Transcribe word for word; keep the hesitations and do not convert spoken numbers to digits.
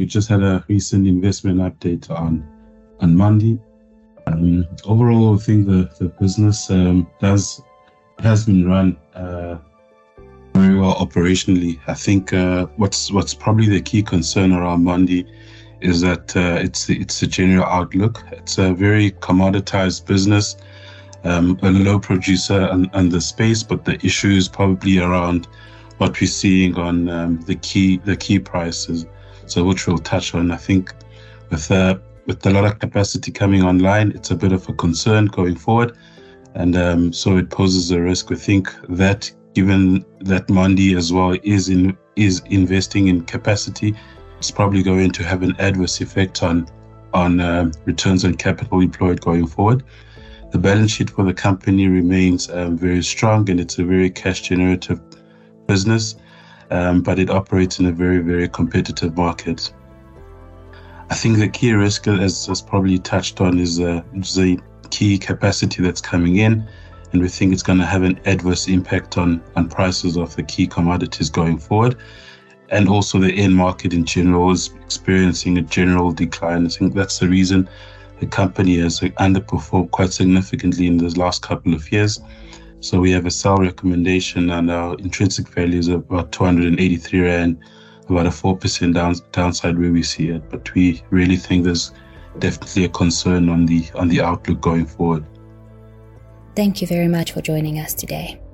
We just had a recent investment update on on Mondi. Um, overall, I think the the business um, does has been run uh, very well operationally. I think uh, what's what's probably the key concern around Mondi is that uh, it's the, it's the general outlook. It's a very commoditized business, um, a low producer on, on the space, but the issue is probably around what we're seeing on um, the key the key prices, so which we'll touch on. I think with uh, with a lot of capacity coming online, it's a bit of a concern going forward, and um, so it poses a risk. We think that given that Mondi as well is in is investing in capacity, it's probably going to have an adverse effect on on uh, returns on capital employed going forward. The balance sheet for the company remains um, very strong, and it's a very cash generative business, um, but it operates in a very, very competitive market. I think the key risk, as, as probably touched on, is uh, the key capacity that's coming in, and we think it's going to have an adverse impact on, on prices of the key commodities going forward. And also the end market in general is experiencing a general decline. I think that's the reason the company has underperformed quite significantly in the last couple of years. So we have a sell recommendation, and our intrinsic value is about two hundred eighty-three rand, about a four percent down, downside where we see it. But we really think there's definitely a concern on the on the outlook going forward. Thank you very much for joining us today.